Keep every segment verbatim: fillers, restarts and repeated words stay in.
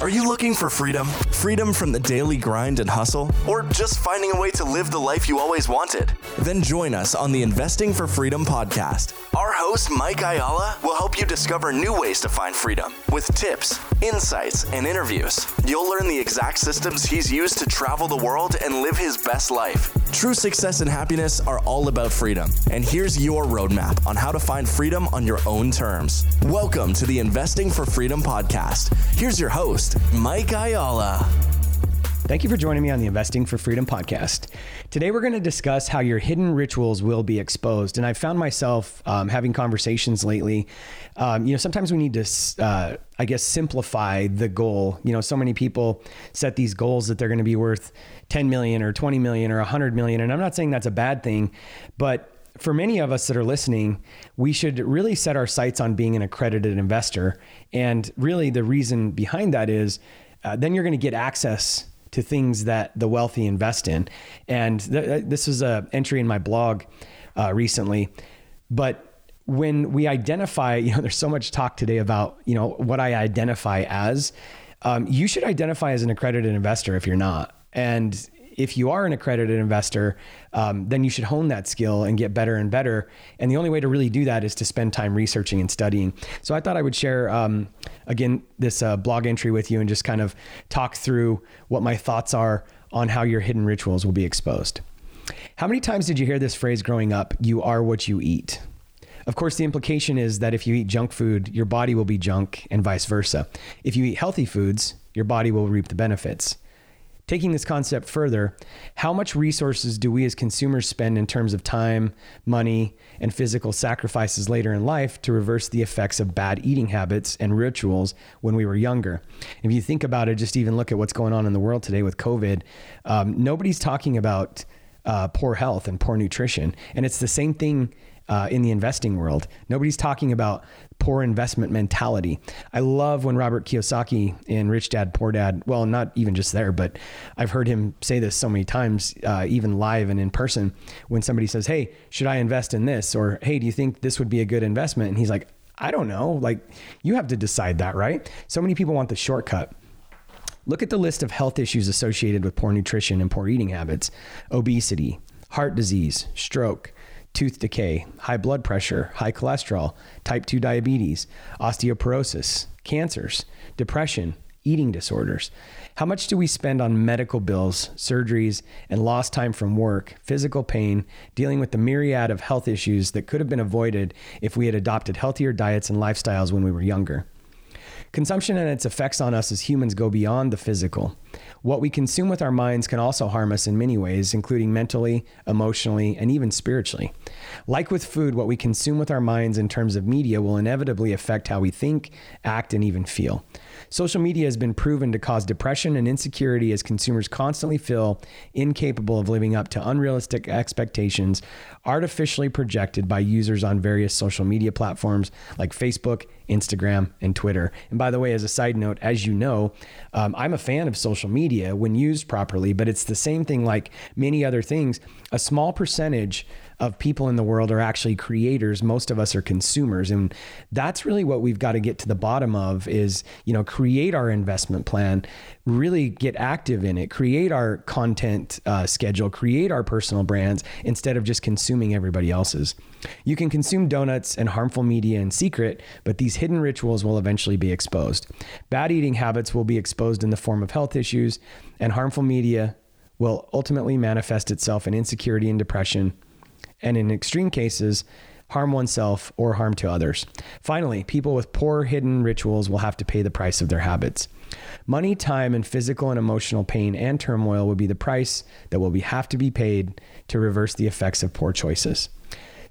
Are you looking for freedom? Freedom from the daily grind and hustle? Or just finding a way to live the life you always wanted? Then join us on the Investing for Freedom podcast. Our host, Mike Ayala, will help you discover new ways to find freedom with tips, insights, and interviews. You'll learn the exact systems he's used to travel the world and live his best life. True success and happiness are all about freedom. And here's your roadmap on how to find freedom on your own terms. Welcome to the Investing for Freedom podcast. Here's your host, Mike Ayala. Thank you for joining me on the Investing for Freedom podcast. Today, we're going to discuss how your hidden rituals will be exposed. And I found myself um, having conversations lately. Um, you know, sometimes we need to, uh, I guess, simplify the goal. You know, so many people set these goals that they're going to be worth ten million or twenty million or one hundred million. And I'm not saying that's a bad thing, but for many of us that are listening, we should really set our sights on being an accredited investor. And really the reason behind that is uh, then you're going to get access to things that the wealthy invest in. And th- this was an entry in my blog uh, recently, but when we identify, you know, there's so much talk today about, you know, what I identify as, um, you should identify as an accredited investor if you're not. And if you are an accredited investor, um, then you should hone that skill and get better and better. And the only way to really do that is to spend time researching and studying. So I thought I would share, um, again, this uh, blog entry with you and just kind of talk through what my thoughts are on how your hidden rituals will be exposed. How many times did you hear this phrase growing up? You are what you eat. Of course, the implication is that if you eat junk food, your body will be junk and vice versa. If you eat healthy foods, your body will reap the benefits. Taking this concept further, how much resources do we as consumers spend in terms of time, money, and physical sacrifices later in life to reverse the effects of bad eating habits and rituals when we were younger? If you think about it, just even look at what's going on in the world today with COVID. Um, nobody's talking about uh, poor health and poor nutrition. And it's the same thing Uh, in the investing world. Nobody's talking about poor investment mentality. I love when Robert Kiyosaki in Rich Dad, Poor Dad, well, not even just there, but I've heard him say this so many times, uh, even live and in person, when somebody says, hey, should I invest in this? Or, hey, do you think this would be a good investment? And he's like, I don't know. Like, you have to decide that, right? So many people want the shortcut. Look at the list of health issues associated with poor nutrition and poor eating habits: obesity, heart disease, stroke, tooth decay, high blood pressure, high cholesterol, type two diabetes, osteoporosis, cancers, depression, eating disorders. How much do we spend on medical bills, surgeries, and lost time from work, physical pain, dealing with the myriad of health issues that could have been avoided if we had adopted healthier diets and lifestyles when we were younger? Consumption and its effects on us as humans go beyond the physical. What we consume with our minds can also harm us in many ways, including mentally, emotionally, and even spiritually. Like with food, what we consume with our minds in terms of media will inevitably affect how we think, act, and even feel. Social media has been proven to cause depression and insecurity as consumers constantly feel incapable of living up to unrealistic expectations artificially projected by users on various social media platforms like Facebook, Instagram, and Twitter. And by the way, as a side note, as you know, um, I'm a fan of social media when used properly, but it's the same thing like many other things. A small percentage of people in the world are actually creators. Most of us are consumers. And that's really what we've got to get to the bottom of is, you know, create our investment plan, really get active in it, create our content uh, schedule, create our personal brands instead of just consuming everybody else's. You can consume donuts and harmful media in secret, but these hidden rituals will eventually be exposed. Bad eating habits will be exposed in the form of health issues, and harmful media will ultimately manifest itself in insecurity and depression, and in extreme cases, harm oneself or harm to others. Finally, people with poor hidden rituals will have to pay the price of their habits. Money, time, and physical and emotional pain and turmoil will be the price that will be, have to be paid to reverse the effects of poor choices.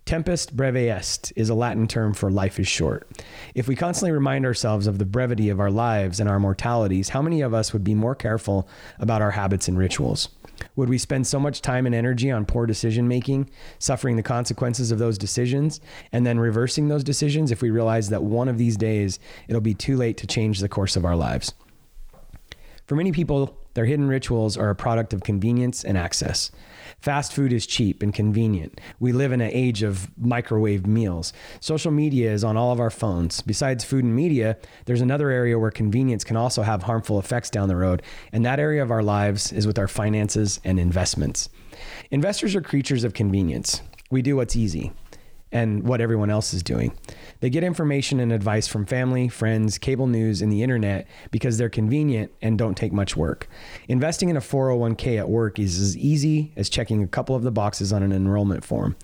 Tempus brevis est is a Latin term for life is short. If we constantly remind ourselves of the brevity of our lives and our mortalities, how many of us would be more careful about our habits and rituals? Would we spend so much time and energy on poor decision-making, suffering the consequences of those decisions, and then reversing those decisions if we realize that one of these days it'll be too late to change the course of our lives? For many people, Their hidden rituals are a product of convenience and access. Fast food is cheap and convenient. We live in an age of microwave meals. Social media is on all of our phones. Besides food and media, there's another area where convenience can also have harmful effects down the road, and that area of our lives is with our finances and investments. Investors are creatures of convenience. We do what's easy and what everyone else is doing. They get information and advice from family, friends, cable news, and the internet because they're convenient and don't take much work. Investing in a four oh one k at work is as easy as checking a couple of the boxes on an enrollment form.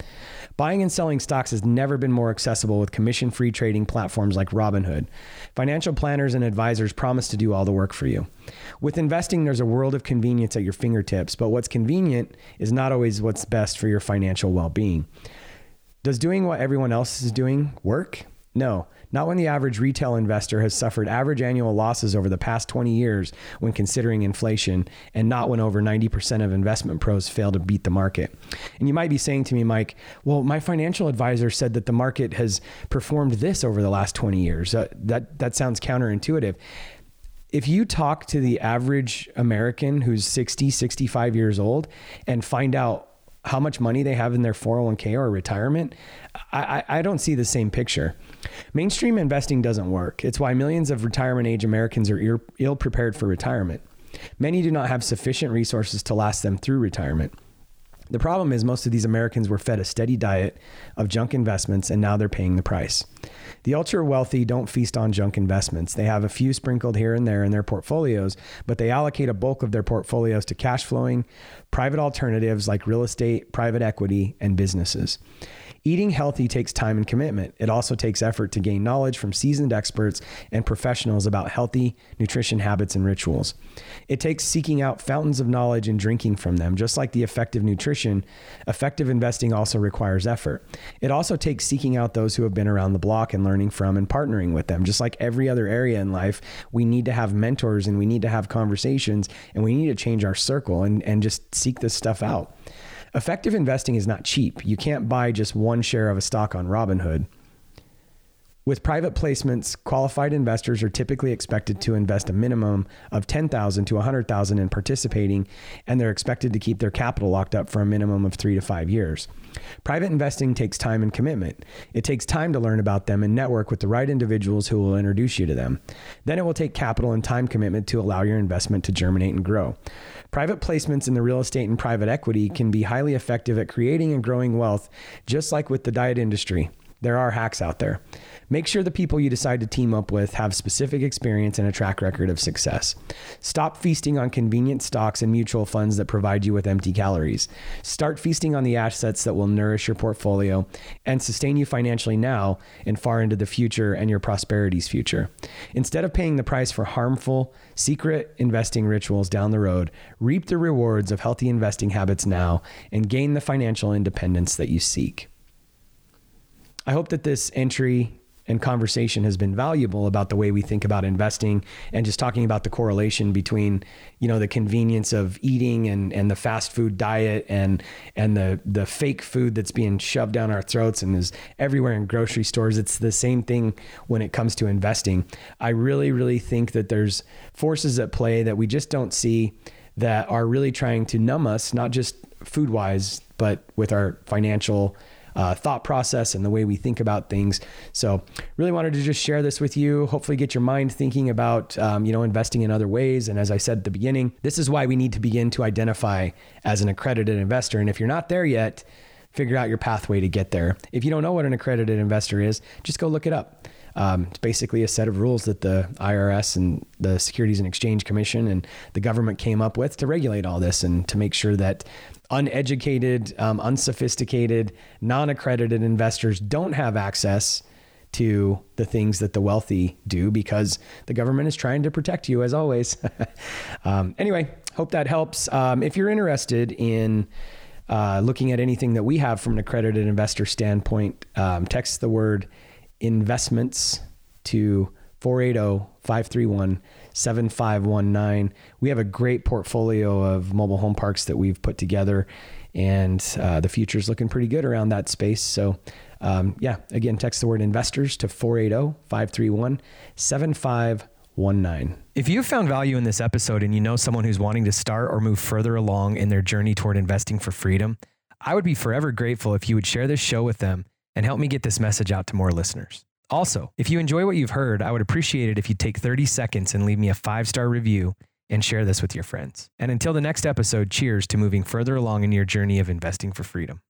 Buying and selling stocks has never been more accessible with commission-free trading platforms like Robinhood. Financial planners and advisors promise to do all the work for you. With investing, there's a world of convenience at your fingertips, but what's convenient is not always what's best for your financial well-being. Does doing what everyone else is doing work? No, not when the average retail investor has suffered average annual losses over the past twenty years when considering inflation, and not when over ninety percent of investment pros fail to beat the market. And you might be saying to me, Mike, well, my financial advisor said that the market has performed this over the last twenty years. Uh, that, that sounds counterintuitive. If you talk to the average American who's sixty, sixty-five years old and find out how much money they have in their four oh one k or retirement, I, I don't see the same picture. Mainstream investing doesn't work. It's why millions of retirement age Americans are ill prepared for retirement. Many do not have sufficient resources to last them through retirement. The problem is most of these Americans were fed a steady diet of junk investments, and now they're paying the price. The ultra wealthy don't feast on junk investments. They have a few sprinkled here and there in their portfolios, but they allocate a bulk of their portfolios to cash flowing, private alternatives like real estate, private equity, and businesses. Eating healthy takes time and commitment. It also takes effort to gain knowledge from seasoned experts and professionals about healthy nutrition habits and rituals. It takes seeking out fountains of knowledge and drinking from them. Just like the effective nutrition, effective investing also requires effort. It also takes seeking out those who have been around the block and learning from and partnering with them. Just like every other area in life, we need to have mentors, and we need to have conversations, and we need to change our circle and, and just seek this stuff out. Effective investing is not cheap. You can't buy just one share of a stock on Robinhood. With private placements, qualified investors are typically expected to invest a minimum of ten thousand to one hundred thousand in participating, and they're expected to keep their capital locked up for a minimum of three to five years. Private investing takes time and commitment. It takes time to learn about them and network with the right individuals who will introduce you to them. Then it will take capital and time commitment to allow your investment to germinate and grow. Private placements in the real estate and private equity can be highly effective at creating and growing wealth, just like with the diet industry. There are hacks out there. Make sure the people you decide to team up with have specific experience and a track record of success. Stop feasting on convenient stocks and mutual funds that provide you with empty calories. Start feasting on the assets that will nourish your portfolio and sustain you financially now and far into the future, and your prosperity's future. Instead of paying the price for harmful, secret investing rituals down the road, reap the rewards of healthy investing habits now and gain the financial independence that you seek. I hope that this entry and conversation has been valuable about the way we think about investing, and just talking about the correlation between, you know, the convenience of eating and, and the fast food diet and, and the, the fake food that's being shoved down our throats and is everywhere in grocery stores. It's the same thing when it comes to investing. I really, really think that there's forces at play that we just don't see, that are really trying to numb us, not just food wise, but with our financial Uh, thought process and the way we think about things. So really wanted to just share this with you, hopefully get your mind thinking about, um, you know, investing in other ways. And as I said at the beginning, this is why we need to begin to identify as an accredited investor. And if you're not there yet, figure out your pathway to get there. If you don't know what an accredited investor is, just go look it up. Um, it's basically a set of rules that the I R S and the Securities and Exchange Commission and the government came up with to regulate all this and to make sure that uneducated, um, unsophisticated, non-accredited investors don't have access to the things that the wealthy do, because the government is trying to protect you, as always. um, anyway, hope that helps. Um, if you're interested in uh, looking at anything that we have from an accredited investor standpoint, um, text the word investments to four eight zero, five three one, seven five one nine. We have a great portfolio of mobile home parks that we've put together, and uh, the future is looking pretty good around that space. So um, yeah, again, text the word investors to four eight zero, five three one, seven five one nine. one nine. If you found value in this episode and you know someone who's wanting to start or move further along in their journey toward investing for freedom, I would be forever grateful if you would share this show with them and help me get this message out to more listeners. Also, if you enjoy what you've heard, I would appreciate it if you'd take thirty seconds and leave me a five-star review and share this with your friends. And until the next episode, cheers to moving further along in your journey of investing for freedom.